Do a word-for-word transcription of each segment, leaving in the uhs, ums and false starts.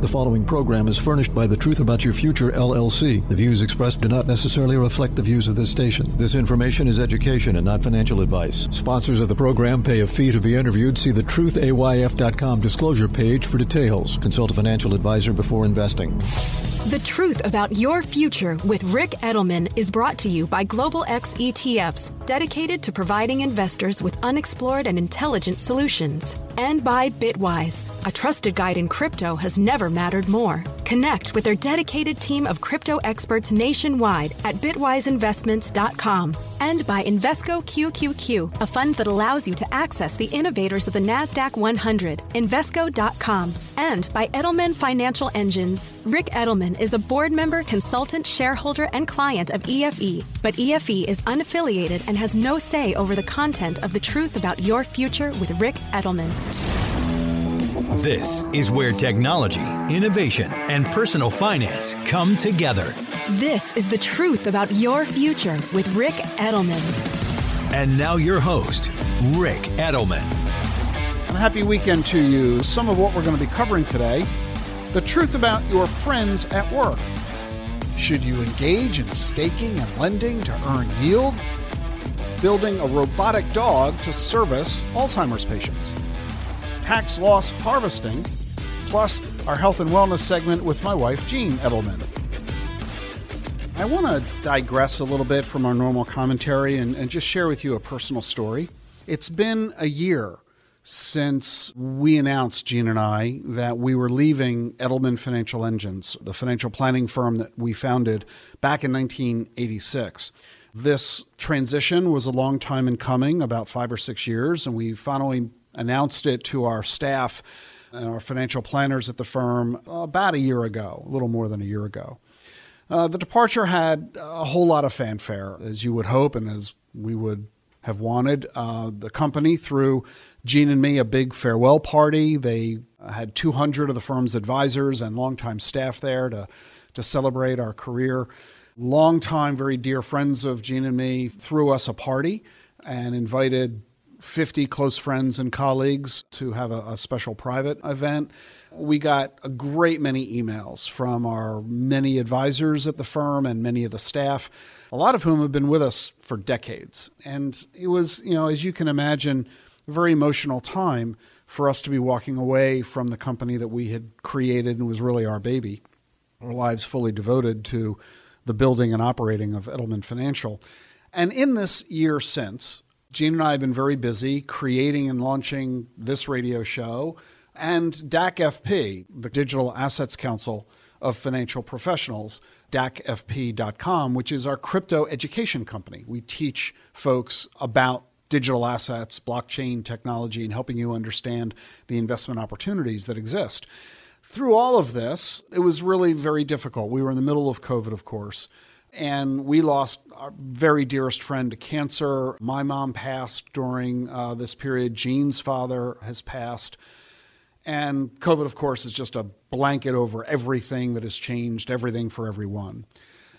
The following program is furnished by The Truth About Your Future, L L C. The views expressed do not necessarily reflect the views of this station. This information is education and not financial advice. Sponsors of the program pay a fee to be interviewed. See the truth A Y F dot com disclosure page for details. Consult a financial advisor before investing. The Truth About Your Future with Rick Edelman is brought to you by Global X E T Fs, dedicated to providing investors with unexplored and intelligent solutions. And by Bitwise, a trusted guide in crypto has never mattered more. Connect with their dedicated team of crypto experts nationwide at bitwise investments dot com. And by Invesco Q Q Q, a fund that allows you to access the innovators of the NASDAQ one hundred, Invesco dot com. And by Edelman Financial Engines. Rick Edelman is a board member, consultant, shareholder, and client of E F E. But E F E is unaffiliated and has no say over the content of The Truth About Your Future with Rick Edelman. This is where technology, innovation, and personal finance come together. This is The Truth About Your Future with Rick Edelman. And now your host, Rick Edelman. And a happy weekend to you. Some of what we're going to be covering today, the truth about your friends at work. Should you engage in staking and lending to earn yield? Building a robotic dog to service Alzheimer's patients. Tax loss harvesting, plus our health and wellness segment with my wife, Jean Edelman. I want to digress a little bit from our normal commentary and, and just share with you a personal story. It's been a year since we announced, Jean and I, that we were leaving Edelman Financial Engines, the financial planning firm that we founded back in nineteen eighty-six. This transition was a long time in coming, about five or six years, and we finally announced it to our staff and our financial planners at the firm about a year ago, a little more than a year ago. Uh, the departure had a whole lot of fanfare, as you would hope and as we would have wanted. Uh, the company threw Jean and me a big farewell party. They had two hundred of the firm's advisors and longtime staff there to, to celebrate our career. Longtime, very dear friends of Jean and me threw us a party and invited fifty close friends and colleagues to have a, a special private event. We got a great many emails from our many advisors at the firm and many of the staff, a lot of whom have been with us for decades. And it was, you know, as you can imagine, a very emotional time for us to be walking away from the company that we had created and was really our baby, our lives fully devoted to the building and operating of Edelman Financial. And in this year since, Jean and I have been very busy creating and launching this radio show and D A C F P, the Digital Assets Council of Financial Professionals, D A C F P dot com, which is our crypto education company. We teach folks about digital assets, blockchain technology, and helping you understand the investment opportunities that exist. Through all of this, it was really very difficult. We were in the middle of COVID, of course. And we lost our very dearest friend to cancer. My mom passed during uh, this period. Jean's father has passed. And COVID, of course, is just a blanket over everything that has changed, everything for everyone.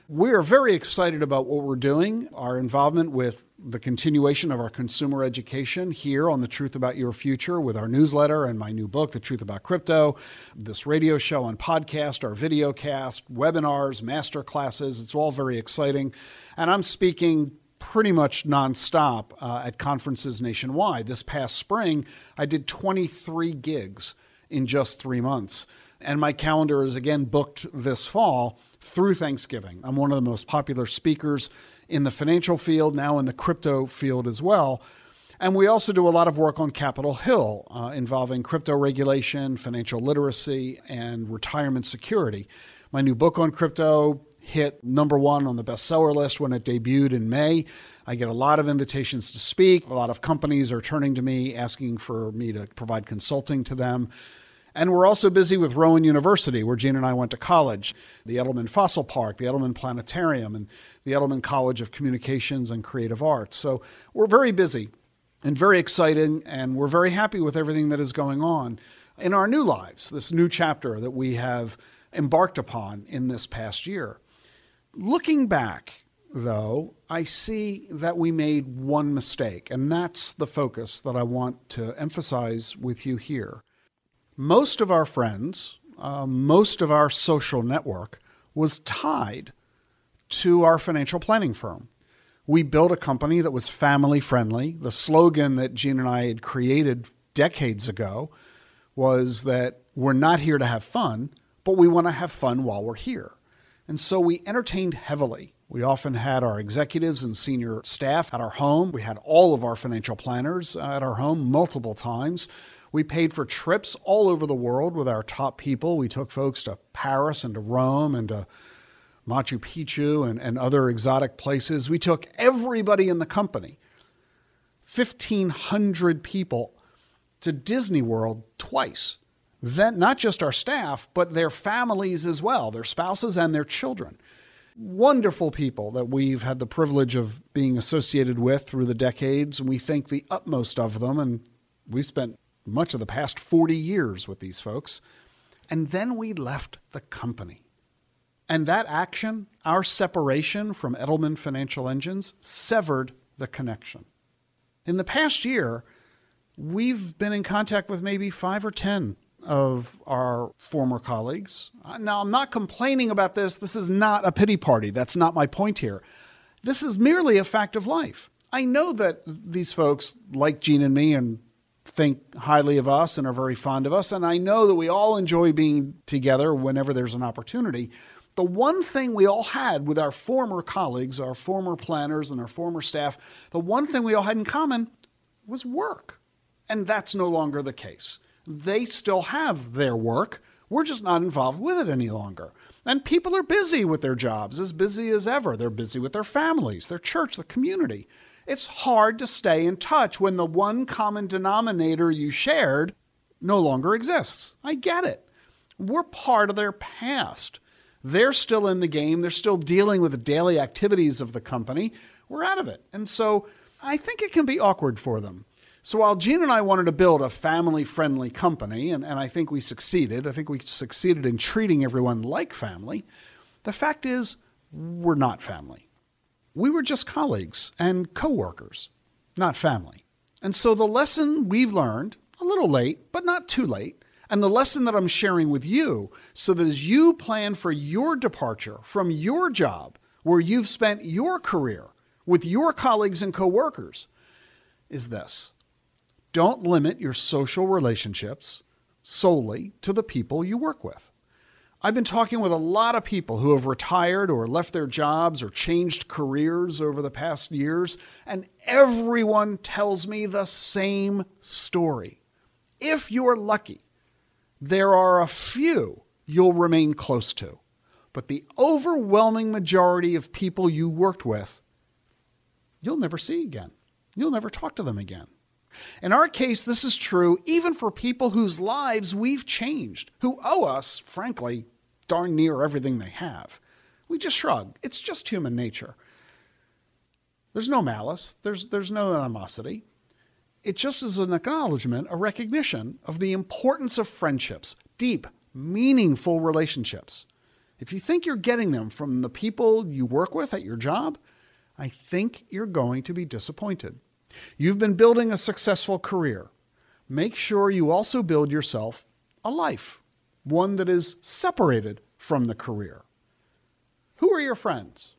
We are very excited about what we're doing, our involvement with the continuation of our consumer education here on The Truth About Your Future with our newsletter and my new book, The Truth About Crypto, this radio show and podcast, our video cast, webinars, master classes. It's all very exciting. And I'm speaking pretty much nonstop uh, at conferences nationwide. This past spring, I did twenty-three gigs in just three months. And my calendar is again booked this fall through Thanksgiving. I'm one of the most popular speakers in the financial field, now in the crypto field as well. And we also do a lot of work on Capitol Hill uh, involving crypto regulation, financial literacy, and retirement security. My new book on crypto hit number one on the bestseller list when it debuted in May. I get a lot of invitations to speak. A lot of companies are turning to me, asking for me to provide consulting to them. And we're also busy with Rowan University, where Jean and I went to college, the Edelman Fossil Park, the Edelman Planetarium, and the Edelman College of Communications and Creative Arts. So we're very busy and very exciting, and we're very happy with everything that is going on in our new lives, this new chapter that we have embarked upon in this past year. Looking back, though, I see that we made one mistake, and that's the focus that I want to emphasize with you here. Most of our friends, uh, most of our social network was tied to our financial planning firm. We built a company that was family friendly. The slogan that Jean and I had created decades ago was that we're not here to have fun, but we want to have fun while we're here. And so we entertained heavily. We often had our executives and senior staff at our home. We had all of our financial planners at our home multiple times. We paid for trips all over the world with our top people. We took folks to Paris and to Rome and to Machu Picchu and, and other exotic places. We took everybody in the company, fifteen hundred people, to Disney World twice. Then not just our staff, but their families as well, their spouses and their children. Wonderful people that we've had the privilege of being associated with through the decades, and we think the utmost of them. And we spent much of the past forty years with these folks. And then we left the company. And that action, our separation from Edelman Financial Engines, severed the connection. In the past year, we've been in contact with maybe five or ten of our former colleagues. Now, I'm not complaining about this. This is not a pity party. That's not my point here. This is merely a fact of life. I know that these folks like Jean and me and think highly of us and are very fond of us. And I know that we all enjoy being together whenever there's an opportunity. The one thing we all had with our former colleagues, our former planners and our former staff, the one thing we all had in common was work. And that's no longer the case. They still have their work. We're just not involved with it any longer. And people are busy with their jobs, as busy as ever. They're busy with their families, their church, the community. It's hard to stay in touch when the one common denominator you shared no longer exists. I get it. We're part of their past. They're still in the game. They're still dealing with the daily activities of the company. We're out of it. And so I think it can be awkward for them. So while Jean and I wanted to build a family-friendly company, and, and I think we succeeded, I think we succeeded in treating everyone like family, the fact is we're not family. We were just colleagues and coworkers, not family. And so the lesson we've learned, a little late, but not too late, and the lesson that I'm sharing with you, so that as you plan for your departure from your job, where you've spent your career with your colleagues and coworkers, is this. Don't limit your social relationships solely to the people you work with. I've been talking with a lot of people who have retired or left their jobs or changed careers over the past years, and everyone tells me the same story. If you're lucky, there are a few you'll remain close to, but the overwhelming majority of people you worked with, you'll never see again. You'll never talk to them again. In our case, this is true even for people whose lives we've changed, who owe us, frankly, darn near everything they have. We just shrug. It's just human nature. There's no malice. There's, there's no animosity. It just is an acknowledgement, a recognition of the importance of friendships, deep, meaningful relationships. If you think you're getting them from the people you work with at your job, I think you're going to be disappointed. You've been building a successful career. Make sure you also build yourself a life, one that is separated from the career. Who are your friends?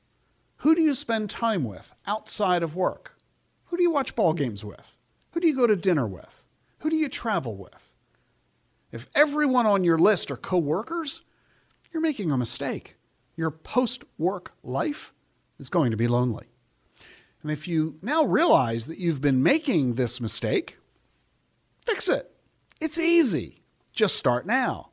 Who do you spend time with outside of work? Who do you watch ball games with? Who do you go to dinner with? Who do you travel with? If everyone on your list are coworkers, you're making a mistake. Your post-work life is going to be lonely. And if you now realize that you've been making this mistake, fix it. It's easy. Just start now.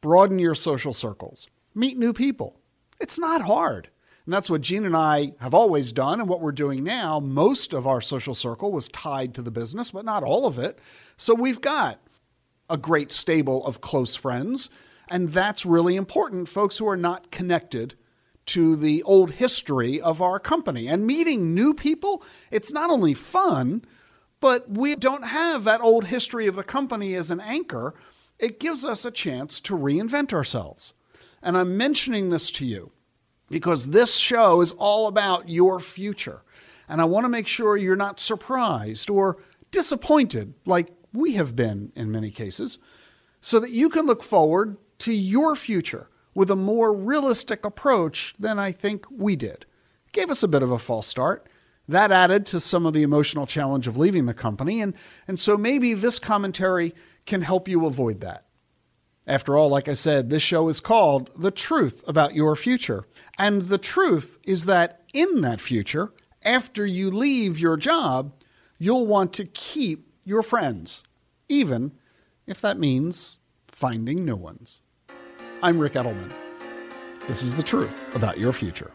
Broaden your social circles. Meet new people. It's not hard. And that's what Jean and I have always done and what we're doing now. Most of our social circle was tied to the business, but not all of it. So we've got a great stable of close friends. And that's really important. Folks who are not connected to the old history of our company. And meeting new people, it's not only fun, but we don't have that old history of the company as an anchor. It gives us a chance to reinvent ourselves. And I'm mentioning this to you because this show is all about your future. And I want to make sure you're not surprised or disappointed like we have been in many cases, so that you can look forward to your future with a more realistic approach than I think we did. It gave us a bit of a false start. That added to some of the emotional challenge of leaving the company, and, and so maybe this commentary can help you avoid that. After all, like I said, this show is called The Truth About Your Future. And the truth is that in that future, after you leave your job, you'll want to keep your friends, even if that means finding new ones. I'm Rick Edelman. This is The Truth About Your Future.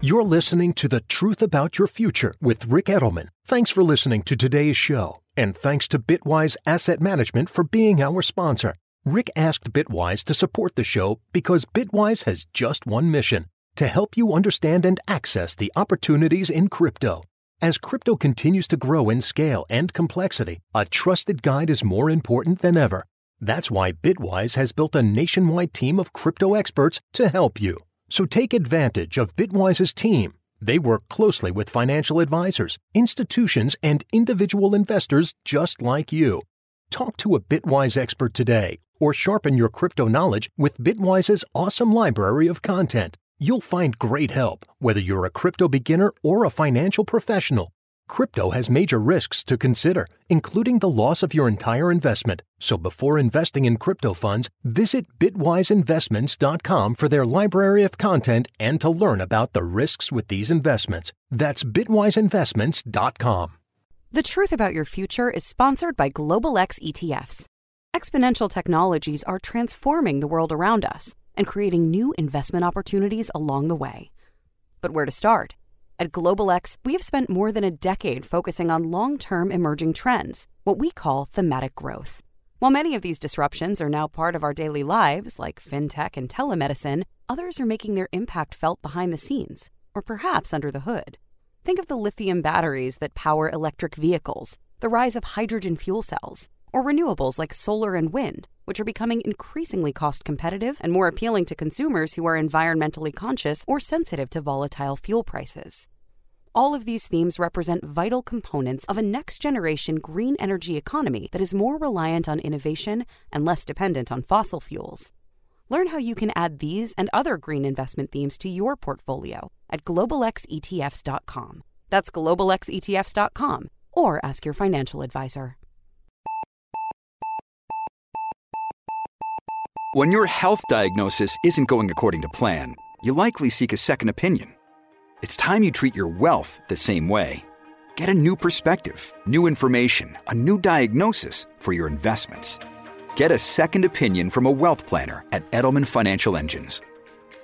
You're listening to The Truth About Your Future with Rick Edelman. Thanks for listening to today's show, and thanks to Bitwise Asset Management for being our sponsor. Rick asked Bitwise to support the show because Bitwise has just one mission: to help you understand and access the opportunities in crypto. As crypto continues to grow in scale and complexity, a trusted guide is more important than ever. That's why Bitwise has built a nationwide team of crypto experts to help you. So take advantage of Bitwise's team. They work closely with financial advisors, institutions, and individual investors just like you. Talk to a Bitwise expert today or sharpen your crypto knowledge with Bitwise's awesome library of content. You'll find great help, whether you're a crypto beginner or a financial professional. Crypto has major risks to consider, including the loss of your entire investment. So before investing in crypto funds, visit bitwise investments dot com for their library of content and to learn about the risks with these investments. That's bitwise investments dot com. The Truth About Your Future is sponsored by Global X E T Fs. Exponential technologies are transforming the world around us and creating new investment opportunities along the way. But where to start? At Global X, we have spent more than a decade focusing on long-term emerging trends, what we call thematic growth. While many of these disruptions are now part of our daily lives, like fintech and telemedicine, others are making their impact felt behind the scenes, or perhaps under the hood. Think of the lithium batteries that power electric vehicles, the rise of hydrogen fuel cells, or renewables like solar and wind, which are becoming increasingly cost-competitive and more appealing to consumers who are environmentally conscious or sensitive to volatile fuel prices. All of these themes represent vital components of a next-generation green energy economy that is more reliant on innovation and less dependent on fossil fuels. Learn how you can add these and other green investment themes to your portfolio at global x e t f s dot com. That's global x e t f s dot com, or ask your financial advisor. When your health diagnosis isn't going according to plan, you likely seek a second opinion. It's time you treat your wealth the same way. Get a new perspective, new information, a new diagnosis for your investments. Get a second opinion from a wealth planner at Edelman Financial Engines.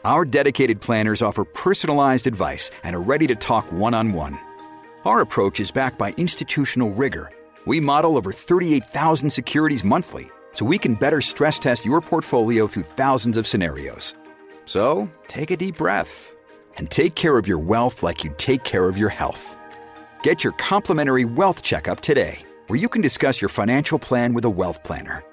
Our dedicated planners offer personalized advice and are ready to talk one-on-one. Our approach is backed by institutional rigor. We model over thirty-eight thousand securities monthly, so we can better stress test your portfolio through thousands of scenarios. So, take a deep breath and take care of your wealth like you take care of your health. Get your complimentary wealth checkup today, where you can discuss your financial plan with a wealth planner.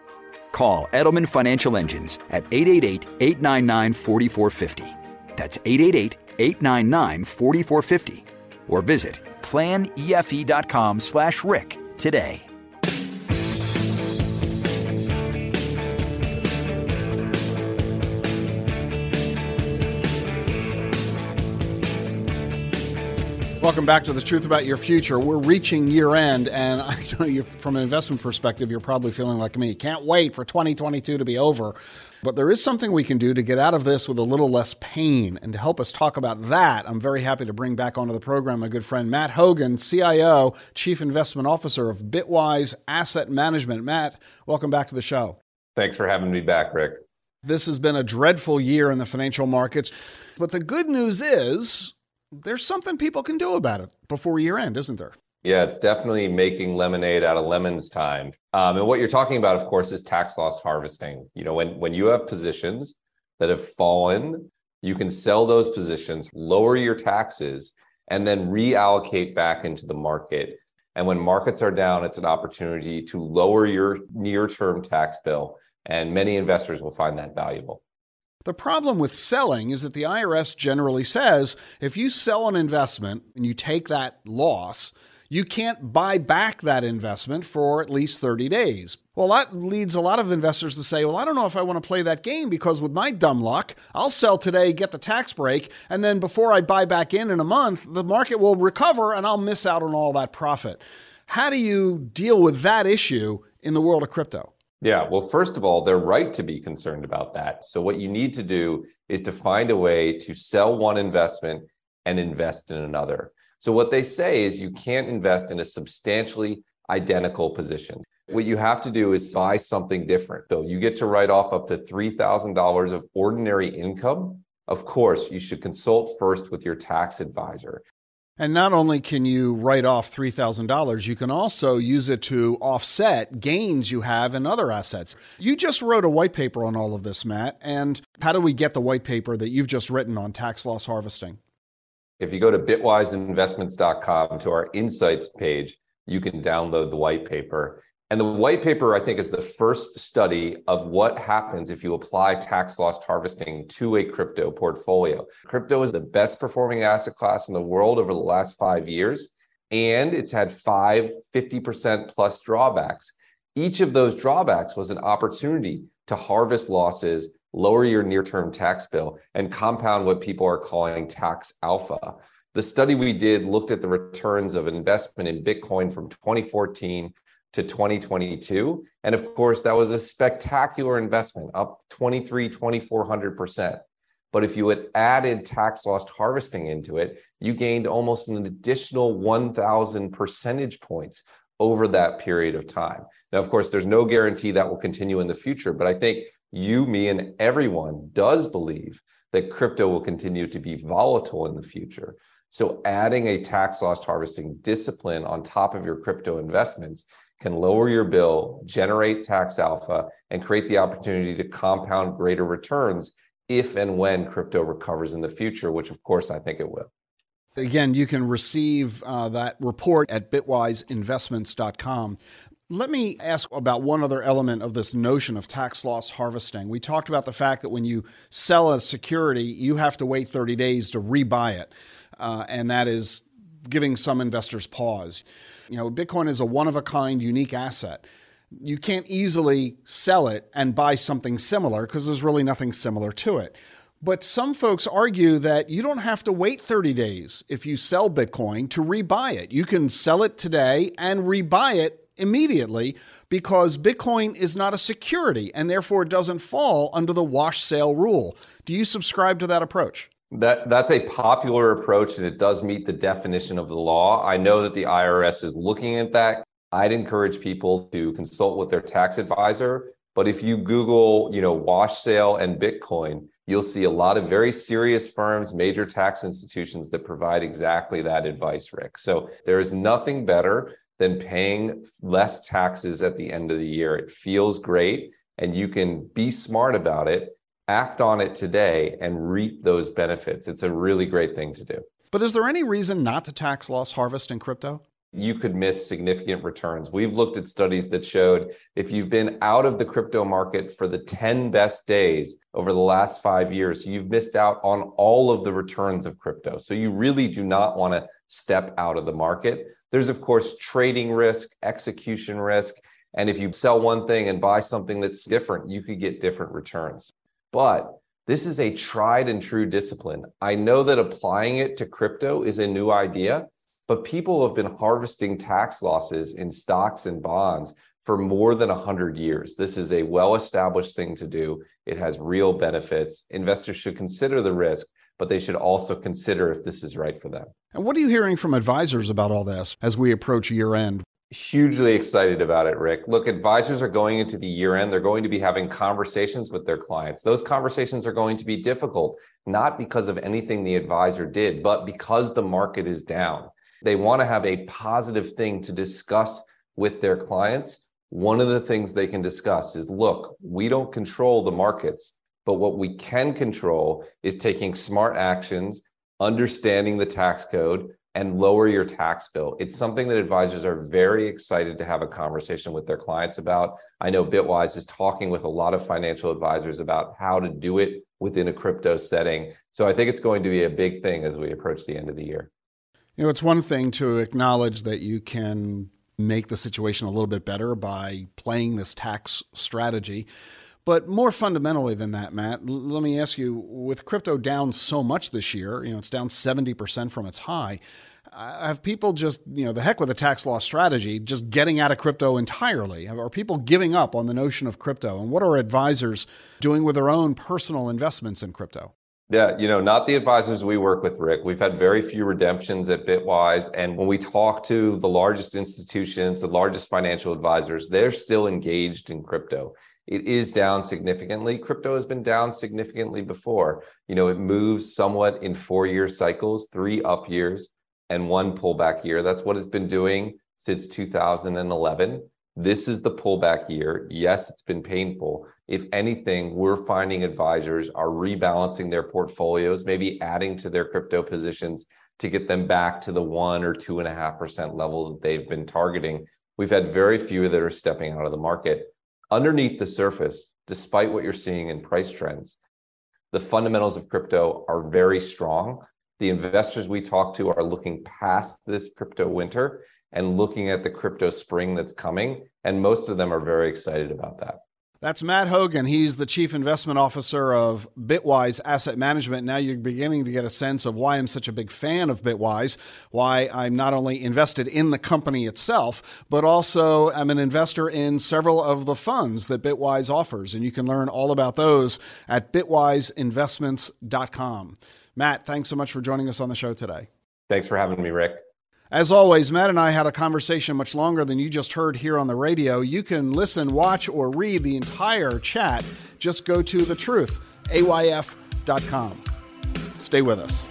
Call Edelman Financial Engines at eight eight eight, eight nine nine, four four five zero. That's eight eight eight, eight nine nine, four four five zero. Or visit plan e f e dot com slash rick today. Welcome back to The Truth About Your Future. We're reaching year end, and I know you, from an investment perspective, you're probably feeling like me. You can't wait for twenty twenty-two to be over. But there is something we can do to get out of this with a little less pain. And to help us talk about that, I'm very happy to bring back onto the program my good friend Matt Hougan, C I O, Chief Investment Officer of Bitwise Asset Management. Matt, welcome back to the show. Thanks for having me back, Rick. This has been a dreadful year in the financial markets. But the good news is, there's something people can do about it before year end, isn't there? Yeah, it's definitely making lemonade out of lemons time. Um, and what you're talking about, of course, is tax loss harvesting. You know, when, when you have positions that have fallen, you can sell those positions, lower your taxes, and then reallocate back into the market. And when markets are down, it's an opportunity to lower your near-term tax bill. And many investors will find that valuable. The problem with selling is that the I R S generally says if you sell an investment and you take that loss, you can't buy back that investment for at least thirty days. Well, that leads a lot of investors to say, well, I don't know if I want to play that game because with my dumb luck, I'll sell today, get the tax break, and then before I buy back in in a month, the market will recover and I'll miss out on all that profit. How do you deal with that issue in the world of crypto? Yeah, well, first of all, they're right to be concerned about that. So what you need to do is to find a way to sell one investment and invest in another. So what they say is you can't invest in a substantially identical position. What you have to do is buy something different. So you get to write off up to three thousand dollars of ordinary income. Of course, you should consult first with your tax advisor. And not only can you write off three thousand dollars, you can also use it to offset gains you have in other assets. You just wrote a white paper on all of this, Matt. And how do we get the white paper that you've just written on tax loss harvesting? If you go to bitwise investments dot com to our insights page, you can download the white paper. And the white paper, I think, is the first study of what happens if you apply tax loss harvesting to a crypto portfolio. Crypto is the best performing asset class in the world over the last five years, and it's had five fifty percent plus drawbacks. Each of those drawbacks was an opportunity to harvest losses, lower your near-term tax bill, and compound what people are calling tax alpha. The study we did looked at the returns of investment in Bitcoin from twenty fourteen to twenty twenty-two. And of course, that was a spectacular investment, up twenty-three, twenty-four hundred percent. But if you had added tax loss harvesting into it, you gained almost an additional one thousand percentage points over that period of time. Now, of course, there's no guarantee that will continue in the future, but I think you, me, and everyone does believe that crypto will continue to be volatile in the future. So adding a tax loss harvesting discipline on top of your crypto investments can lower your bill, generate tax alpha, and create the opportunity to compound greater returns if and when crypto recovers in the future, which of course I think it will. Again, you can receive uh, that report at bitwise investments dot com. Let me ask about one other element of this notion of tax loss harvesting. We talked about the fact that when you sell a security, you have to wait thirty days to rebuy it. Uh, and that is giving some investors pause. You know, Bitcoin is a one-of-a-kind unique asset. You can't easily sell it and buy something similar because there's really nothing similar to it. But some folks argue that you don't have to wait thirty days if you sell Bitcoin to rebuy it. You can sell it today and rebuy it immediately because Bitcoin is not a security and therefore doesn't fall under the wash sale rule. Do you subscribe to that approach? That that's a popular approach, and it does meet the definition of the law. I know that the I R S is looking at that. I'd encourage people to consult with their tax advisor. But if you Google, you know, wash sale and Bitcoin, you'll see a lot of very serious firms, major tax institutions that provide exactly that advice, Rick. So there is nothing better than paying less taxes at the end of the year. It feels great, and you can be smart about it. Act on it today and reap those benefits. It's a really great thing to do. But is there any reason not to tax loss harvest in crypto? You could miss significant returns. We've looked at studies that showed if you've been out of the crypto market for the ten best days over the last five years, you've missed out on all of the returns of crypto. So you really do not want to step out of the market. There's, of course, trading risk, execution risk. And if you sell one thing and buy something that's different, you could get different returns. But this is a tried and true discipline. I know that applying it to crypto is a new idea, but people have been harvesting tax losses in stocks and bonds for more than one hundred years. This is a well-established thing to do. It has real benefits. Investors should consider the risk, but they should also consider if this is right for them. And what are you hearing from advisors about all this as we approach year end? Hugely excited about it, Rick. Look, advisors are going into the year end. They're going to be having conversations with their clients. Those conversations are going to be difficult, not because of anything the advisor did, but because the market is down. They want to have a positive thing to discuss with their clients. One of the things they can discuss is, look, we don't control the markets, but what we can control is taking smart actions, understanding the tax code, and lower your tax bill. It's something that advisors are very excited to have a conversation with their clients about. I know Bitwise is talking with a lot of financial advisors about how to do it within a crypto setting. So I think it's going to be a big thing as we approach the end of the year. You know, it's one thing to acknowledge that you can make the situation a little bit better by playing this tax strategy. But more fundamentally than that, Matt, let me ask you, with crypto down so much this year, you know, it's down seventy percent from its high, have people just, you know, the heck with a tax loss strategy, just getting out of crypto entirely? Are people giving up on the notion of crypto? And what are advisors doing with their own personal investments in crypto? Yeah, you know, not the advisors we work with, Rick. We've had very few redemptions at Bitwise. And when we talk to the largest institutions, the largest financial advisors, they're still engaged in crypto. It is down significantly. Crypto has been down significantly before. You know, it moves somewhat in four-year cycles, three up years and one pullback year. That's what it's been doing since two thousand eleven. This is the pullback year. Yes, it's been painful. If anything, we're finding advisors are rebalancing their portfolios, maybe adding to their crypto positions to get them back to the one or two and a half percent level that they've been targeting. We've had very few that are stepping out of the market. Underneath the surface, despite what you're seeing in price trends, the fundamentals of crypto are very strong. The investors we talk to are looking past this crypto winter and looking at the crypto spring that's coming. And most of them are very excited about that. That's Matt Hougan. He's the Chief Investment Officer of Bitwise Asset Management. Now you're beginning to get a sense of why I'm such a big fan of Bitwise, why I'm not only invested in the company itself, but also I'm an investor in several of the funds that Bitwise offers. And you can learn all about those at bitwise investments dot com. Matt, thanks so much for joining us on the show today. Thanks for having me, Rick. As always, Matt and I had a conversation much longer than you just heard here on the radio. You can listen, watch, or read the entire chat. Just go to the truth A Y F dot com. Stay with us.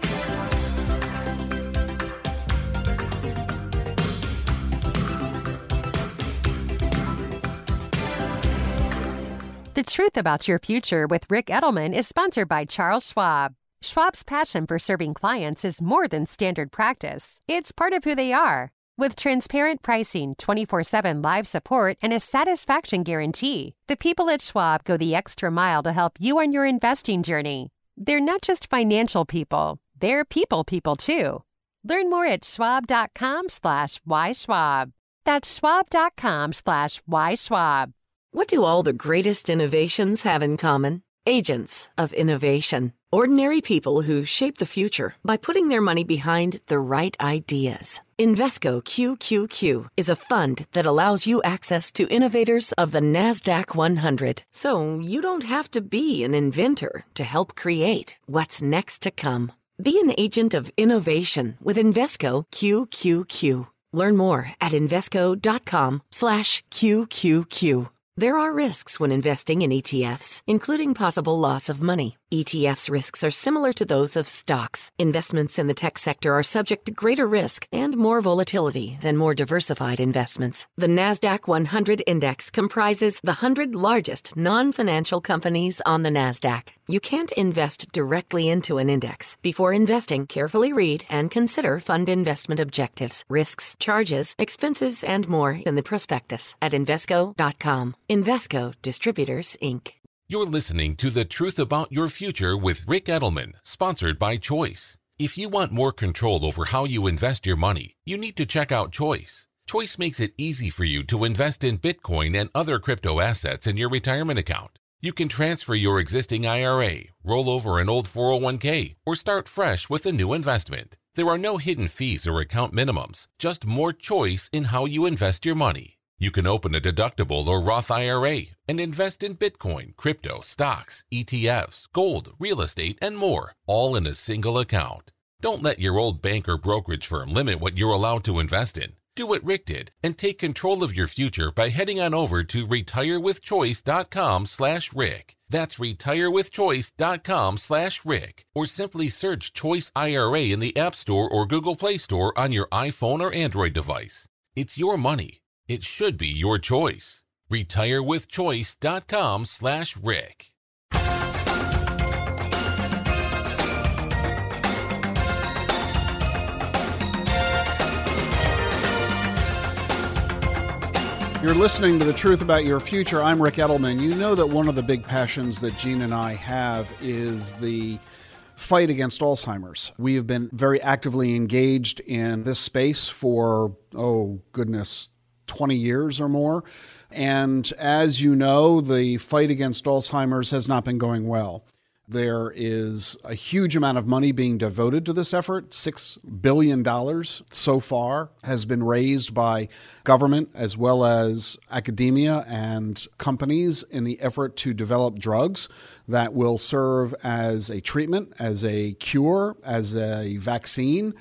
The Truth About Your Future with Rick Edelman is sponsored by Charles Schwab. Schwab's passion for serving clients is more than standard practice. It's part of who they are. With transparent pricing, twenty-four seven live support, and a satisfaction guarantee, the people at Schwab go the extra mile to help you on your investing journey. They're not just financial people, they're people people too. Learn more at schwab dot com slash why schwab. That's schwab dot com slash why schwab. What do all the greatest innovations have in common? Agents of innovation. Ordinary people who shape the future by putting their money behind the right ideas. Invesco Q Q Q is a fund that allows you access to innovators of the NASDAQ one hundred, so you don't have to be an inventor to help create what's next to come. Be an agent of innovation with Invesco Q Q Q. Learn more at Invesco dot com slash Q Q Q. There are risks when investing in E T Fs, including possible loss of money. E T Fs' risks are similar to those of stocks. Investments in the tech sector are subject to greater risk and more volatility than more diversified investments. The NASDAQ one hundred Index comprises the one hundred largest non-financial companies on the NASDAQ. You can't invest directly into an index. Before investing, carefully read and consider fund investment objectives, risks, charges, expenses, and more in the prospectus at Invesco dot com. Invesco Distributors, Incorporated. You're listening to The Truth About Your Future with Rick Edelman, sponsored by Choice. If you want more control over how you invest your money, you need to check out Choice. Choice makes it easy for you to invest in Bitcoin and other crypto assets in your retirement account. You can transfer your existing I R A, roll over an old four oh one k, or start fresh with a new investment. There are no hidden fees or account minimums, just more choice in how you invest your money. You can open a deductible or Roth I R A and invest in Bitcoin, crypto, stocks, E T Fs, gold, real estate, and more, all in a single account. Don't let your old bank or brokerage firm limit what you're allowed to invest in. Do what Rick did and take control of your future by heading on over to retire with choice dot com slash Rick. That's retire with choice dot com slash Rick. Or simply search Choice I R A in the App Store or Google Play Store on your iPhone or Android device. It's your money. It should be your choice. retire with choice dot com slash Rick. You're listening to The Truth About Your Future. I'm Rick Edelman. You know that one of the big passions that Jean and I have is the fight against Alzheimer's. We have been very actively engaged in this space for, oh goodness, twenty years or more. And as you know, the fight against Alzheimer's has not been going well. There is a huge amount of money being devoted to this effort. six billion dollars so far has been raised by government as well as academia and companies in the effort to develop drugs that will serve as a treatment, as a cure, as a vaccine.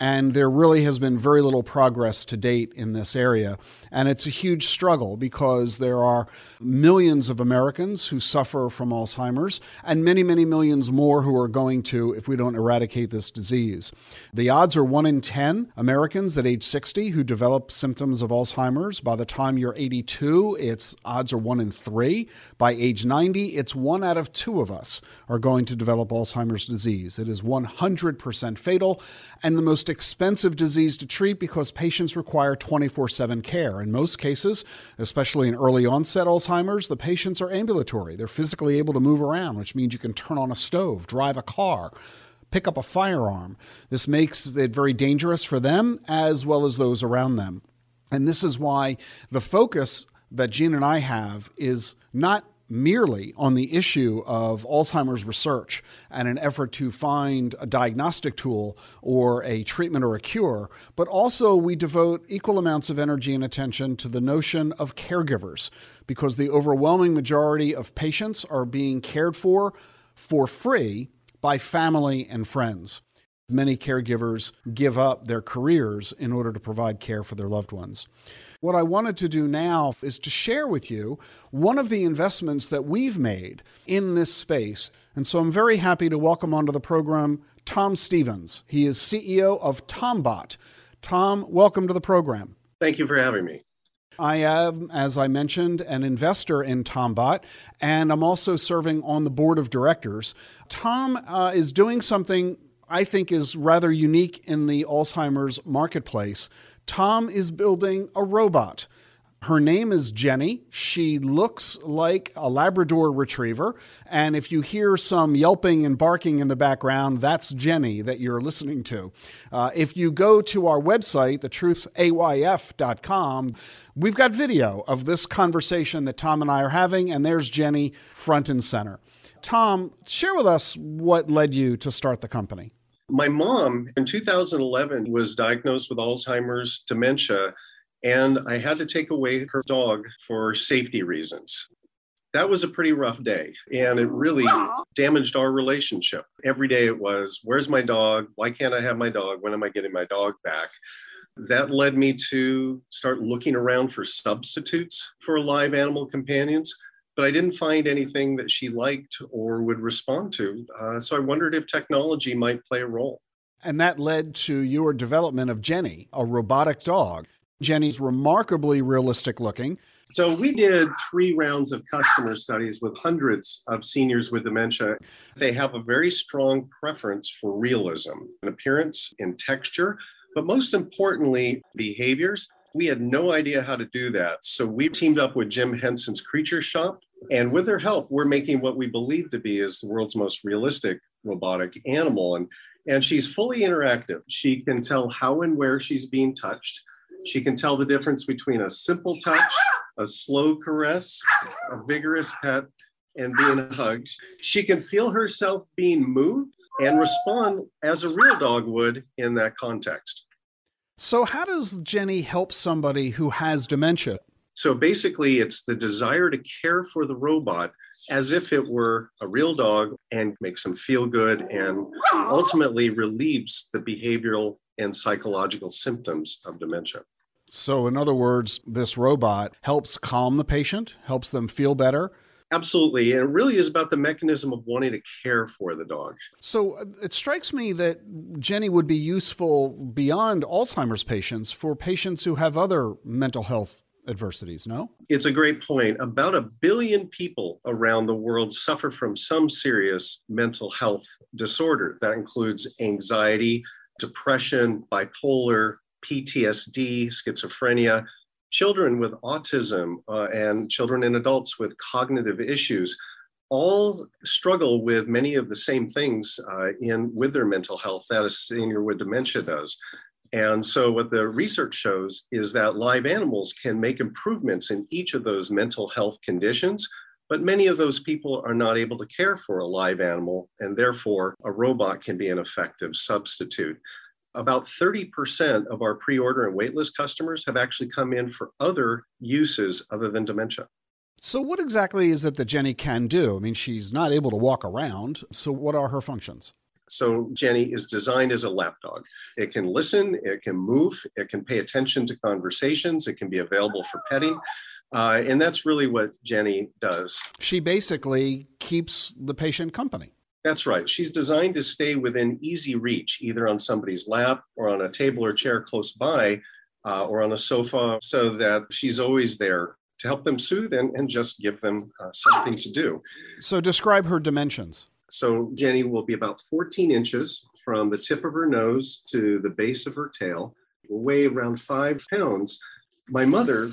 And there really has been very little progress to date in this area. And it's a huge struggle because there are millions of Americans who suffer from Alzheimer's and many, many millions more who are going to if we don't eradicate this disease. The odds are one in ten Americans at age sixty who develop symptoms of Alzheimer's. By the time you're eighty-two, its odds are one in three. By age ninety, it's one out of two of us are going to develop Alzheimer's disease. It is one hundred percent fatal and the most expensive disease to treat because patients require twenty-four seven care. In most cases, especially in early onset Alzheimer's, the patients are ambulatory. They're physically able to move around, which means you can turn on a stove, drive a car, pick up a firearm. This makes it very dangerous for them as well as those around them. And this is why the focus that Jean and I have is not merely on the issue of Alzheimer's research and an effort to find a diagnostic tool or a treatment or a cure, but also we devote equal amounts of energy and attention to the notion of caregivers, because the overwhelming majority of patients are being cared for for free by family and friends. Many caregivers give up their careers in order to provide care for their loved ones. What I wanted to do now is to share with you one of the investments that we've made in this space. And so I'm very happy to welcome onto the program Tom Stevens. He is C E O of Tombot. Tom, welcome to the program. Thank you for having me. I am, as I mentioned, an investor in Tombot, and I'm also serving on the board of directors. Tom uh, is doing something I think is rather unique in the Alzheimer's marketplace. Tom is building a robot. Her name is Jenny. She looks like a Labrador retriever. And if you hear some yelping and barking in the background, that's Jenny that you're listening to. Uh, if you go to our website, the truth a y f dot com, we've got video of this conversation that Tom and I are having, and there's Jenny front and center. Tom, share with us what led you to start the company. My mom in two thousand eleven was diagnosed with Alzheimer's dementia, and I had to take away her dog for safety reasons. That was a pretty rough day, and it really damaged our relationship. Every day it was, where's my dog? Why can't I have my dog? When am I getting my dog back? That led me to start looking around for substitutes for live animal companions. But I didn't find anything that she liked or would respond to. Uh, so I wondered if technology might play a role. And that led to your development of Jenny, a robotic dog. Jenny's remarkably realistic looking. So we did three rounds of customer studies with hundreds of seniors with dementia. They have a very strong preference for realism in appearance, in texture, but most importantly, behaviors. We had no idea how to do that. So we teamed up with Jim Henson's Creature Shop. And with their help, we're making what we believe to be is the world's most realistic robotic animal. And, and she's fully interactive. She can tell how and where she's being touched. She can tell the difference between a simple touch, a slow caress, a vigorous pet, and being hugged. She can feel herself being moved and respond as a real dog would in that context. So how does Jenny help somebody who has dementia? So basically, it's the desire to care for the robot as if it were a real dog and makes them feel good and ultimately relieves the behavioral and psychological symptoms of dementia. So in other words, this robot helps calm the patient, helps them feel better. Absolutely. And it really is about the mechanism of wanting to care for the dog. So it strikes me that Jenny would be useful beyond Alzheimer's patients for patients who have other mental health adversities, no? It's a great point. About a billion people around the world suffer from some serious mental health disorder. That includes anxiety, depression, bipolar, P T S D, schizophrenia. children with autism uh, and children and adults with cognitive issues all struggle with many of the same things uh, in with their mental health that a senior with dementia does. And so what the research shows is that live animals can make improvements in each of those mental health conditions, but many of those people are not able to care for a live animal, and therefore a robot can be an effective substitute. About thirty percent of our pre-order and waitlist customers have actually come in for other uses other than dementia. So what exactly is it that Jenny can do? I mean, she's not able to walk around. So what are her functions? So Jenny is designed as a lapdog. It can listen, it can move, it can pay attention to conversations, it can be available for petting. Uh, and that's really what Jenny does. She basically keeps the patient company. That's right. She's designed to stay within easy reach, either on somebody's lap or on a table or chair close by uh, or on a sofa, so that she's always there to help them soothe and, and just give them uh, something to do. So describe her dimensions. So Jenny will be about fourteen inches from the tip of her nose to the base of her tail, will weigh around five pounds. My mother,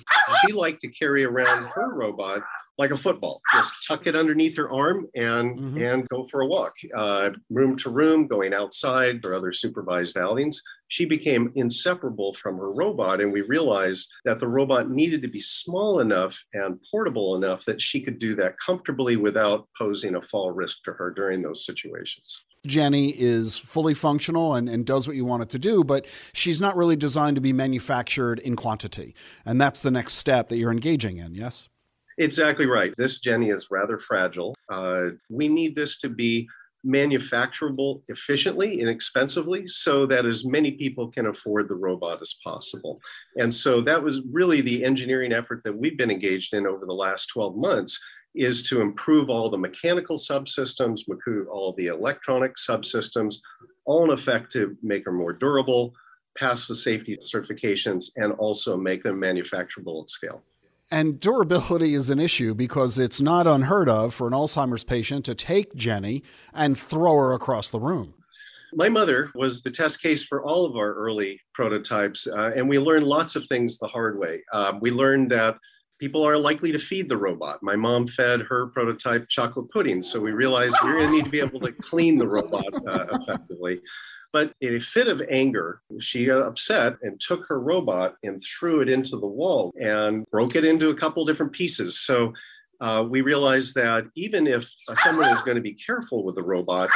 she liked to carry around her robot like a football, just tuck it underneath her arm and, mm-hmm. and go for a walk. Uh, room to room, going outside or other supervised outings. She became inseparable from her robot, and we realized that the robot needed to be small enough and portable enough that she could do that comfortably without posing a fall risk to her during those situations. Jenny is fully functional and, and does what you want it to do, but she's not really designed to be manufactured in quantity. And that's the next step that you're engaging in, yes? Exactly right. This Jenny is rather fragile. Uh, we need this to be manufacturable efficiently, inexpensively, so that as many people can afford the robot as possible. And so that was really the engineering effort that we've been engaged in over the last twelve months, is to improve all the mechanical subsystems, improve all the electronic subsystems, all in effect to make her more durable, pass the safety certifications, and also make them manufacturable at scale. And durability is an issue because it's not unheard of for an Alzheimer's patient to take Jenny and throw her across the room. My mother was the test case for all of our early prototypes, uh, and we learned lots of things the hard way. Uh, we learned that people are likely to feed the robot. My mom fed her prototype chocolate pudding, so we realized we're going to need to be able to clean the robot uh, effectively. But in a fit of anger, she got upset and took her robot and threw it into the wall and broke it into a couple different pieces. So uh, we realized that even if someone is going to be careful with the robot,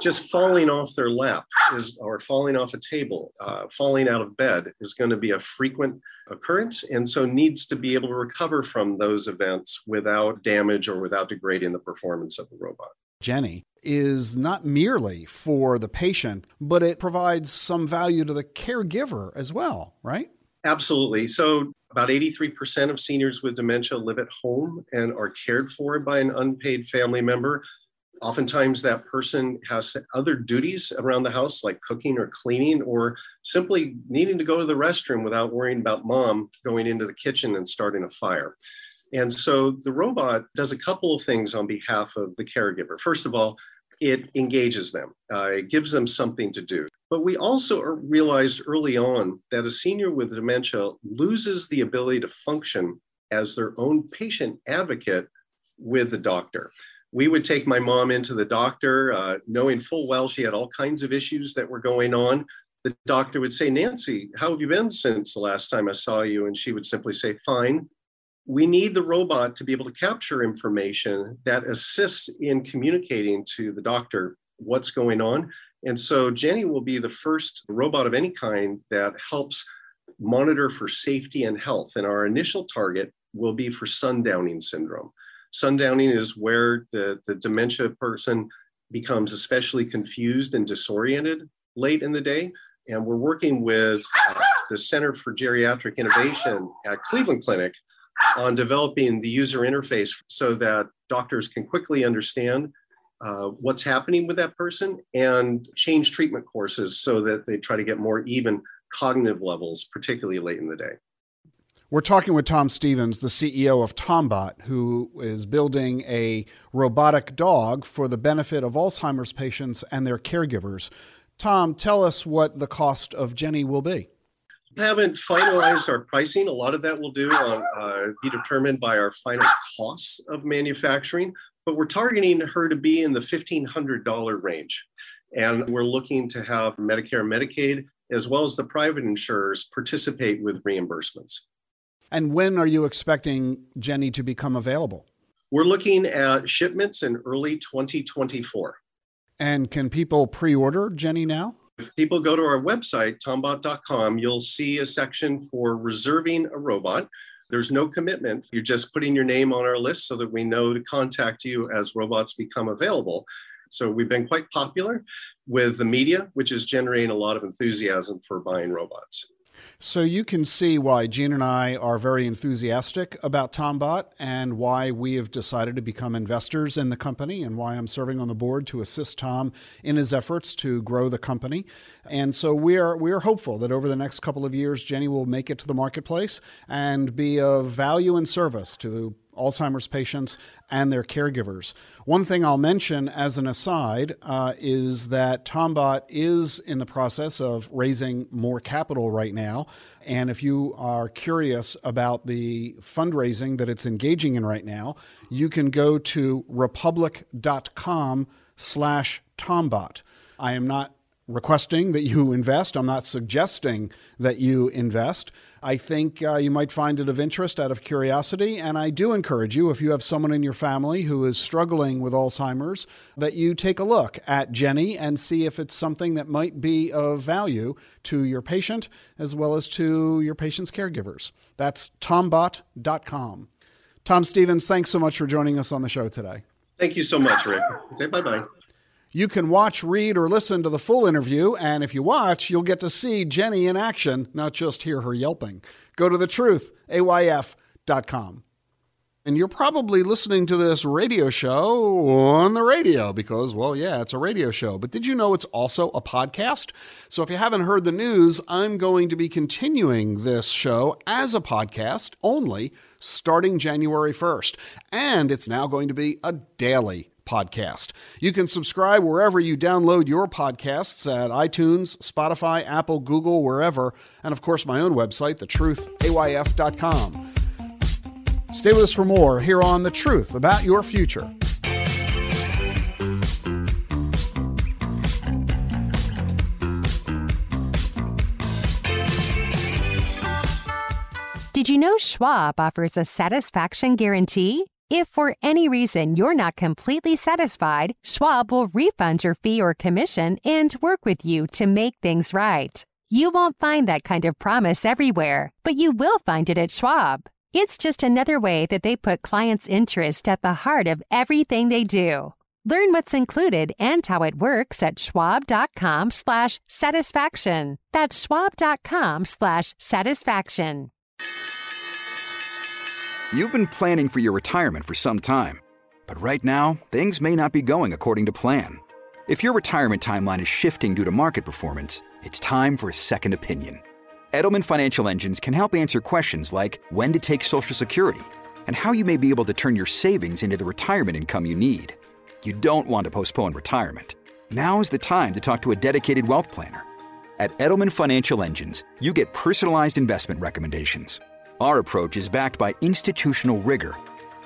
just falling off their lap is, or falling off a table, uh, falling out of bed is going to be a frequent occurrence, and so needs to be able to recover from those events without damage or without degrading the performance of the robot. Jenny is not merely for the patient, but it provides some value to the caregiver as well, right? Absolutely. So about eighty-three percent of seniors with dementia live at home and are cared for by an unpaid family member. Oftentimes that person has other duties around the house, like cooking or cleaning, or simply needing to go to the restroom without worrying about mom going into the kitchen and starting a fire. And so the robot does a couple of things on behalf of the caregiver. First of all, it engages them. Uh, it gives them something to do. But we also realized early on that a senior with dementia loses the ability to function as their own patient advocate with the doctor. We would take my mom into the doctor, uh, knowing full well she had all kinds of issues that were going on. The doctor would say, "Nancy, how have you been since the last time I saw you?" And she would simply say, "Fine." We need the robot to be able to capture information that assists in communicating to the doctor what's going on. And so Jenny will be the first robot of any kind that helps monitor for safety and health. And our initial target will be for sundowning syndrome. Sundowning is where the, the dementia person becomes especially confused and disoriented late in the day. And we're working with uh, the Center for Geriatric Innovation at Cleveland Clinic on developing the user interface so that doctors can quickly understand uh, what's happening with that person and change treatment courses so that they try to get more even cognitive levels, particularly late in the day. We're talking with Tom Stevens, the C E O of Tombot, who is building a robotic dog for the benefit of Alzheimer's patients and their caregivers. Tom, tell us what the cost of Jenny will be. haven't finalized our pricing. A lot of that will do on, uh, be determined by our final costs of manufacturing, but we're targeting her to be in the fifteen hundred dollars range. And we're looking to have Medicare, Medicaid, as well as the private insurers participate with reimbursements. And when are you expecting Jenny to become available? We're looking at shipments in early twenty twenty-four. And can people pre-order Jenny now? If people go to our website, tombot dot com, you'll see a section for reserving a robot. There's no commitment. You're just putting your name on our list so that we know to contact you as robots become available. So we've been quite popular with the media, which is generating a lot of enthusiasm for buying robots. So you can see why Jean and I are very enthusiastic about Tombot and why we have decided to become investors in the company and why I'm serving on the board to assist Tom in his efforts to grow the company. And so we are we are hopeful that over the next couple of years, Jenny will make it to the marketplace and be of value and service to Alzheimer's patients and their caregivers. One thing I'll mention as an aside uh, is that Tombot is in the process of raising more capital right now. And if you are curious about the fundraising that it's engaging in right now, you can go to republic dot com slash Tombot. I am not requesting that you invest. I'm not suggesting that you invest. I think uh, you might find it of interest out of curiosity. And I do encourage you, if you have someone in your family who is struggling with Alzheimer's, that you take a look at Jenny and see if it's something that might be of value to your patient as well as to your patient's caregivers. That's tombot dot com. Tom Stevens, thanks so much for joining us on the show today. Thank you so much, Rick. Say bye-bye. You can watch, read, or listen to the full interview, and if you watch, you'll get to see Jenny in action, not just hear her yelping. Go to the truth A Y F dot com. And you're probably listening to this radio show on the radio because, well, yeah, it's a radio show. But did you know it's also a podcast? So if you haven't heard the news, I'm going to be continuing this show as a podcast only starting January first. And it's now going to be a daily podcast. podcast. You can subscribe wherever you download your podcasts at iTunes, Spotify, Apple, Google, wherever. And of course, my own website, the truth A Y F dot com. Stay with us for more here on The Truth About Your Future. Did you know Schwab offers a satisfaction guarantee? If for any reason you're not completely satisfied, Schwab will refund your fee or commission and work with you to make things right. You won't find that kind of promise everywhere, but you will find it at Schwab. It's just another way that they put clients' interest at the heart of everything they do. Learn what's included and how it works at schwab dot com slash satisfaction. That's schwab dot com slash satisfaction. You've been planning for your retirement for some time, but right now, things may not be going according to plan. If your retirement timeline is shifting due to market performance, it's time for a second opinion. Edelman Financial Engines can help answer questions like when to take Social Security and how you may be able to turn your savings into the retirement income you need. You don't want to postpone retirement. Now is the time to talk to a dedicated wealth planner. At Edelman Financial Engines, you get personalized investment recommendations. Our approach is backed by institutional rigor.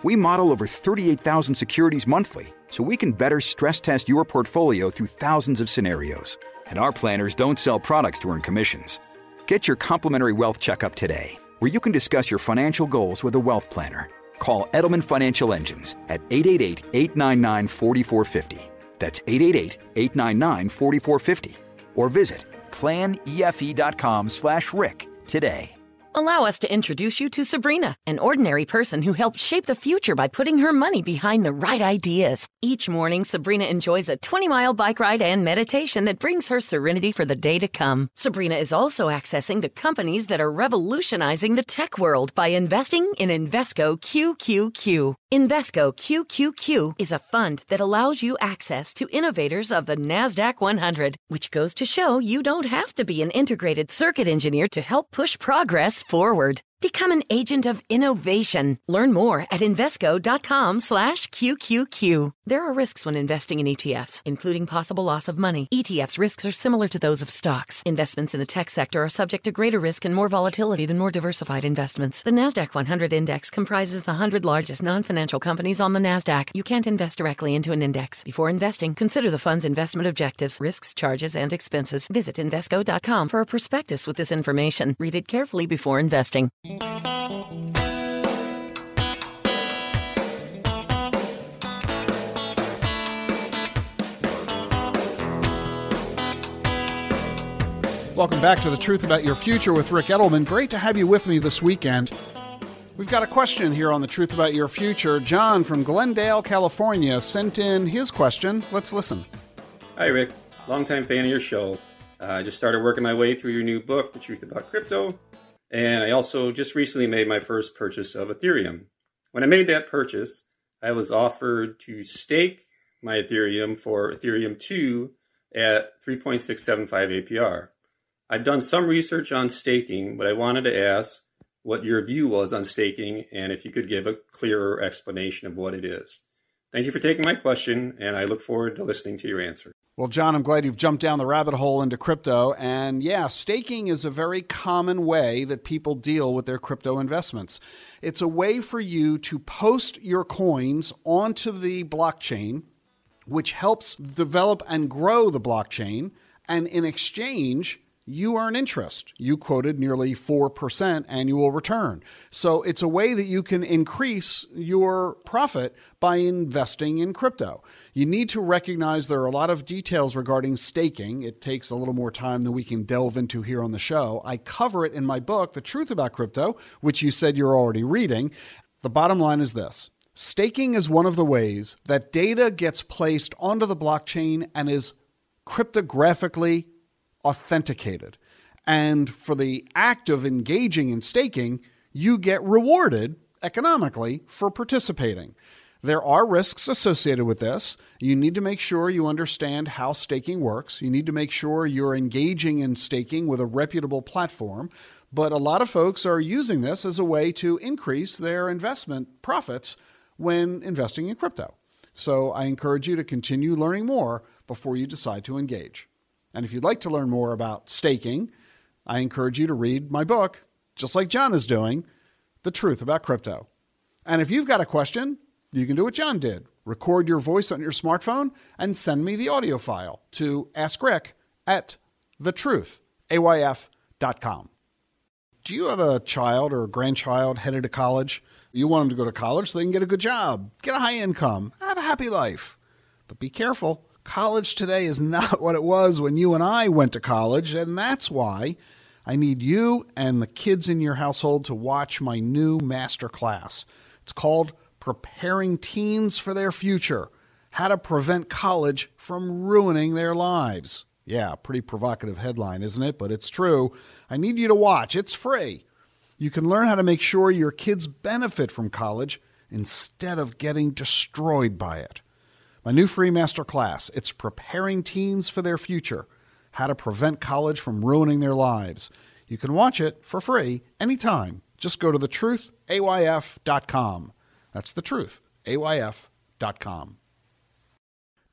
We model over thirty-eight thousand securities monthly, so we can better stress test your portfolio through thousands of scenarios. And our planners don't sell products to earn commissions. Get your complimentary wealth checkup today, where you can discuss your financial goals with a wealth planner. Call Edelman Financial Engines at eight eight eight, eight nine nine, four four five zero. That's eight eight eight, eight nine nine, four four five zero. Or visit plan E F E dot com slash Rick today. Allow us to introduce you to Sabrina, an ordinary person who helped shape the future by putting her money behind the right ideas. Each morning, Sabrina enjoys a twenty-mile bike ride and meditation that brings her serenity for the day to come. Sabrina is also accessing the companies that are revolutionizing the tech world by investing in Invesco Q Q Q. Invesco Q Q Q is a fund that allows you access to innovators of the NASDAQ one hundred, which goes to show you don't have to be an integrated circuit engineer to help push progress forward. Become an agent of innovation. Learn more at Invesco dot com slash Q Q Q. There are risks when investing in E T Fs, including possible loss of money. E T Fs' risks are similar to those of stocks. Investments in the tech sector are subject to greater risk and more volatility than more diversified investments. The NASDAQ one hundred index comprises the one hundred largest non-financial companies on the NASDAQ. You can't invest directly into an index. Before investing, consider the fund's investment objectives, risks, charges, and expenses. Visit Invesco dot com for a prospectus with this information. Read it carefully before investing. Welcome back to The Truth About Your Future with Rick Edelman. Great to have you with me this weekend. We've got a question here on The Truth About Your Future. John from Glendale, California, sent in his question. Let's listen. Hi, Rick. Longtime fan of your show. I uh, just started working my way through your new book, The Truth About Crypto. And I also just recently made my first purchase of Ethereum. When I made that purchase, I was offered to stake my Ethereum for Ethereum two at three point six seven five A P R. I've done some research on staking, but I wanted to ask what your view was on staking and if you could give a clearer explanation of what it is. Thank you for taking my question, and I look forward to listening to your answer. Well, John, I'm glad you've jumped down the rabbit hole into crypto. And yeah, staking is a very common way that people deal with their crypto investments. It's a way for you to post your coins onto the blockchain, which helps develop and grow the blockchain. And in exchange, you earn interest. You quoted nearly four percent annual return. So it's a way that you can increase your profit by investing in crypto. You need to recognize there are a lot of details regarding staking. It takes a little more time than we can delve into here on the show. I cover it in my book, The Truth About Crypto, which you said you're already reading. The bottom line is this. Staking is one of the ways that data gets placed onto the blockchain and is cryptographically authenticated. And for the act of engaging in staking, you get rewarded economically for participating. There are risks associated with this. You need to make sure you understand how staking works. You need to make sure you're engaging in staking with a reputable platform. But a lot of folks are using this as a way to increase their investment profits when investing in crypto. So I encourage you to continue learning more before you decide to engage. And if you'd like to learn more about staking, I encourage you to read my book, just like John is doing, The Truth About Crypto. And if you've got a question, you can do what John did. Record your voice on your smartphone and send me the audio file to ask rick at the truth a y f dot com. Do you have a child or a grandchild headed to college? You want them to go to college so they can get a good job, get a high income, have a happy life. But be careful. College today is not what it was when you and I went to college, and that's why I need you and the kids in your household to watch my new master class. It's called Preparing Teens for Their Future, How to Prevent College from Ruining Their Lives. Yeah, pretty provocative headline, isn't it? But it's true. I need you to watch. It's free. You can learn how to make sure your kids benefit from college instead of getting destroyed by it. My new free masterclass, it's Preparing Teens for Their Future, How to Prevent College from Ruining Their Lives. You can watch it for free anytime. Just go to the truth a y f dot com. That's the truth a y f dot com.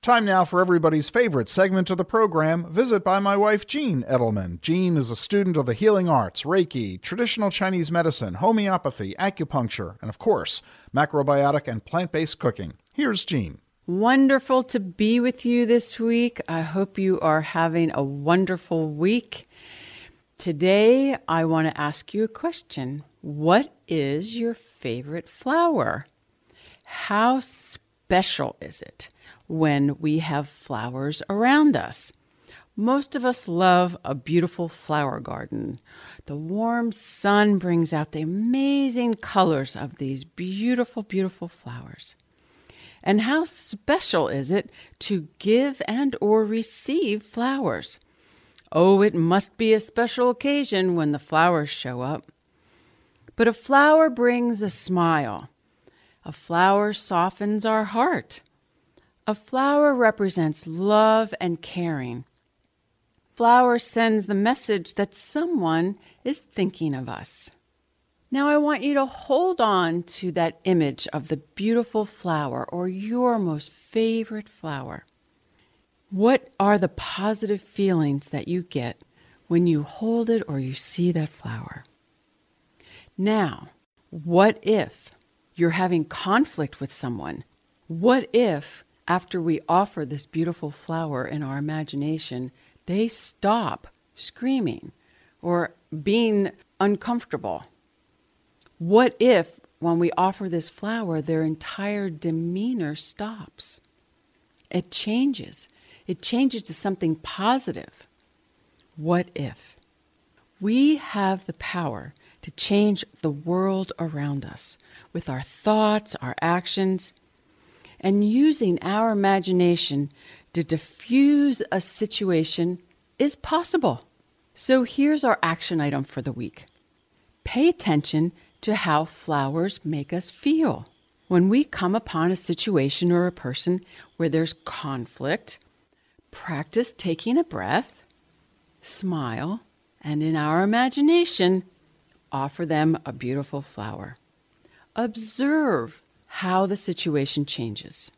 Time now for everybody's favorite segment of the program, Visit by my wife, Jean Edelman. Jean is a student of the healing arts, Reiki, traditional Chinese medicine, homeopathy, acupuncture, and of course, macrobiotic and plant-based cooking. Here's Jean. Wonderful to be with you this week. I hope you are having a wonderful week. Today, I want to ask you a question. What is your favorite flower? How special is it when we have flowers around us? Most of us love a beautiful flower garden. The warm sun brings out the amazing colors of these beautiful, beautiful flowers. And how special is it to give and or receive flowers? Oh, it must be a special occasion when the flowers show up. But a flower brings a smile. A flower softens our heart. A flower represents love and caring. Flower sends the message that someone is thinking of us. Now I want you to hold on to that image of the beautiful flower or your most favorite flower. What are the positive feelings that you get when you hold it or you see that flower? Now, what if you're having conflict with someone? What if after we offer this beautiful flower in our imagination, they stop screaming or being uncomfortable? What if when we offer this flower, their entire demeanor stops? It changes. It changes to something positive. What if? We have the power to change the world around us with our thoughts, our actions, and using our imagination to diffuse a situation is possible. So here's our action item for the week. Pay attention to how flowers make us feel. When we come upon a situation or a person where there's conflict, practice taking a breath, smile, and in our imagination, offer them a beautiful flower. Observe how the situation changes.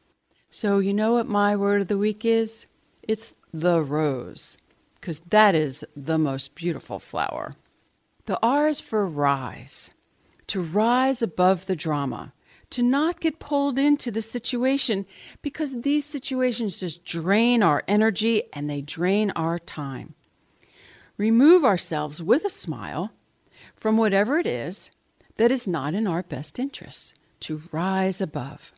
So you know what my word of the week is? It's the rose, because that is the most beautiful flower. The R is for rise, to rise above the drama, to not get pulled into the situation, because these situations just drain our energy and they drain our time. Remove ourselves with a smile from whatever it is that is not in our best interest, to rise above.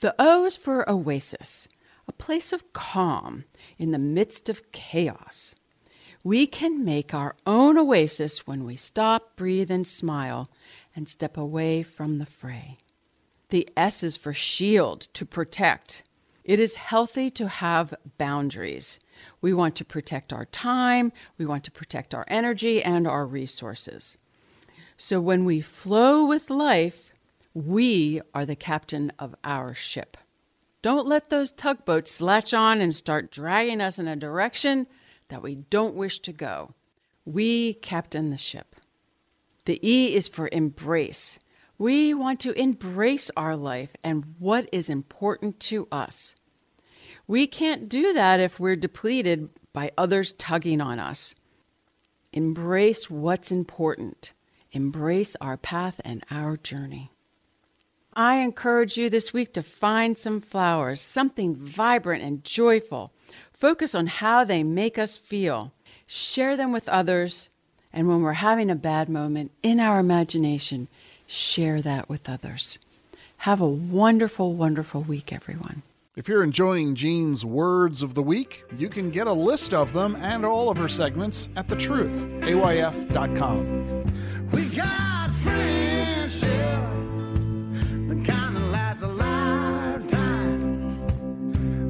The O is for oasis, a place of calm in the midst of chaos. We can make our own oasis when we stop, breathe, and smile, and step away from the fray. The S is for shield, to protect. It is healthy to have boundaries. We want to protect our time, we want to protect our energy and our resources. So when we flow with life, we are the captain of our ship. Don't let those tugboats latch on and start dragging us in a direction that we don't wish to go. We captain the ship. The E is for embrace. We want to embrace our life and what is important to us. We can't do that if we're depleted by others tugging on us. Embrace what's important. Embrace our path and our journey. I encourage you this week to find some flowers, something vibrant and joyful. Focus on how they make us feel. Share them with others. And when we're having a bad moment, in our imagination, share that with others. Have a wonderful, wonderful week, everyone. If you're enjoying Jean's Words of the Week, you can get a list of them and all of her segments at the truth A Y F dot com. We got friendship, the kind that lasts a lifetime.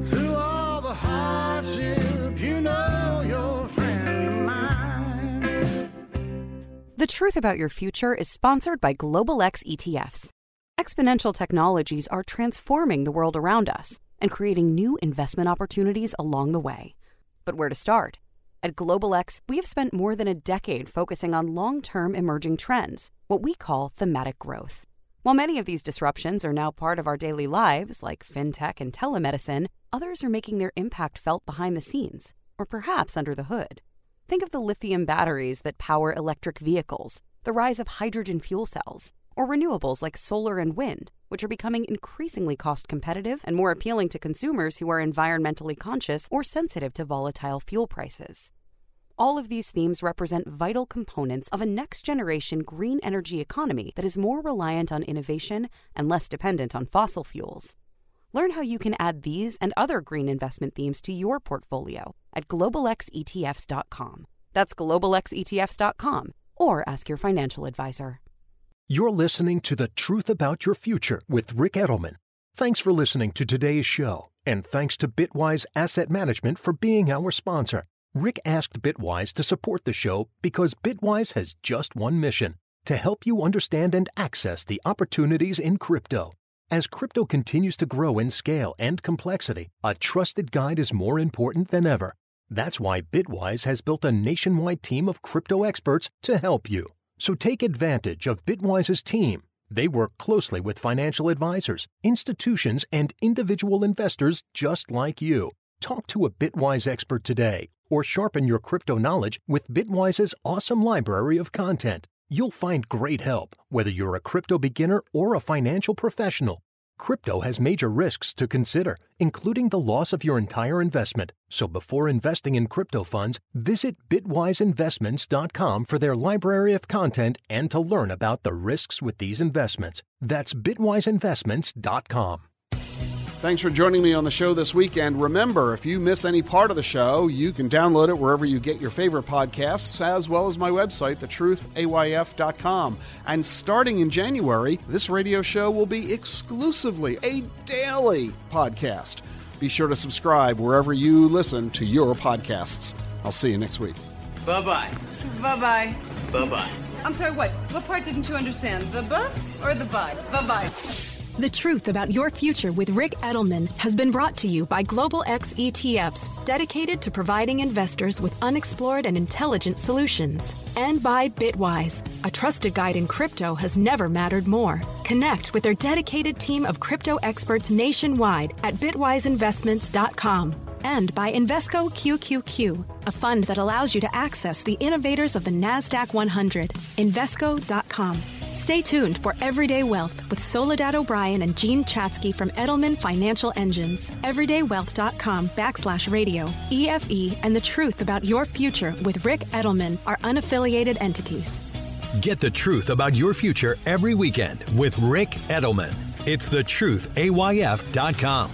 Through all the hardship, you know you're a friend of mine. The Truth About Your Future is sponsored by Global X E T Fs. Exponential technologies are transforming the world around us and creating new investment opportunities along the way. But where to start? At Global X, we have spent more than a decade focusing on long-term emerging trends, what we call thematic growth. While many of these disruptions are now part of our daily lives, like fintech and telemedicine, others are making their impact felt behind the scenes, or perhaps under the hood. Think of the lithium batteries that power electric vehicles, the rise of hydrogen fuel cells, or renewables like solar and wind, which are becoming increasingly cost-competitive and more appealing to consumers who are environmentally conscious or sensitive to volatile fuel prices. All of these themes represent vital components of a next-generation green energy economy that is more reliant on innovation and less dependent on fossil fuels. Learn how you can add these and other green investment themes to your portfolio at global x E T Fs dot com. That's global x E T Fs dot com, or ask your financial advisor. You're listening to The Truth About Your Future with Rick Edelman. Thanks for listening to today's show, and thanks to Bitwise Asset Management for being our sponsor. Rick asked Bitwise to support the show because Bitwise has just one mission: to help you understand and access the opportunities in crypto. As crypto continues to grow in scale and complexity, a trusted guide is more important than ever. That's why Bitwise has built a nationwide team of crypto experts to help you. So take advantage of Bitwise's team. They work closely with financial advisors, institutions, and individual investors just like you. Talk to a Bitwise expert today or sharpen your crypto knowledge with Bitwise's awesome library of content. You'll find great help, whether you're a crypto beginner or a financial professional. Crypto has major risks to consider, including the loss of your entire investment. So before investing in crypto funds, visit bitwise investments dot com for their library of content and to learn about the risks with these investments. That's bitwise investments dot com. Thanks for joining me on the show this week. And remember, if you miss any part of the show, you can download it wherever you get your favorite podcasts, as well as my website, the truth a y f dot com. And starting in January, this radio show will be exclusively a daily podcast. Be sure to subscribe wherever you listen to your podcasts. I'll see you next week. Bye-bye. Bye-bye. Bye-bye. I'm sorry, what? What part didn't you understand? The buh or the bye? Bye-bye. The Truth About Your Future with Rick Edelman has been brought to you by Global X E T Fs, dedicated to providing investors with unexplored and intelligent solutions. And by Bitwise, a trusted guide in crypto has never mattered more. Connect with their dedicated team of crypto experts nationwide at bitwise investments dot com. And by Invesco Q Q Q, a fund that allows you to access the innovators of the NASDAQ one hundred, Invesco dot com. Stay tuned for Everyday Wealth with Soledad O'Brien and Gene Chatsky from Edelman Financial Engines, everyday wealth dot com backslash radio, E F E, and The Truth About Your Future with Rick Edelman are unaffiliated entities. Get the truth about your future every weekend with Rick Edelman. It's the truth a y f dot com.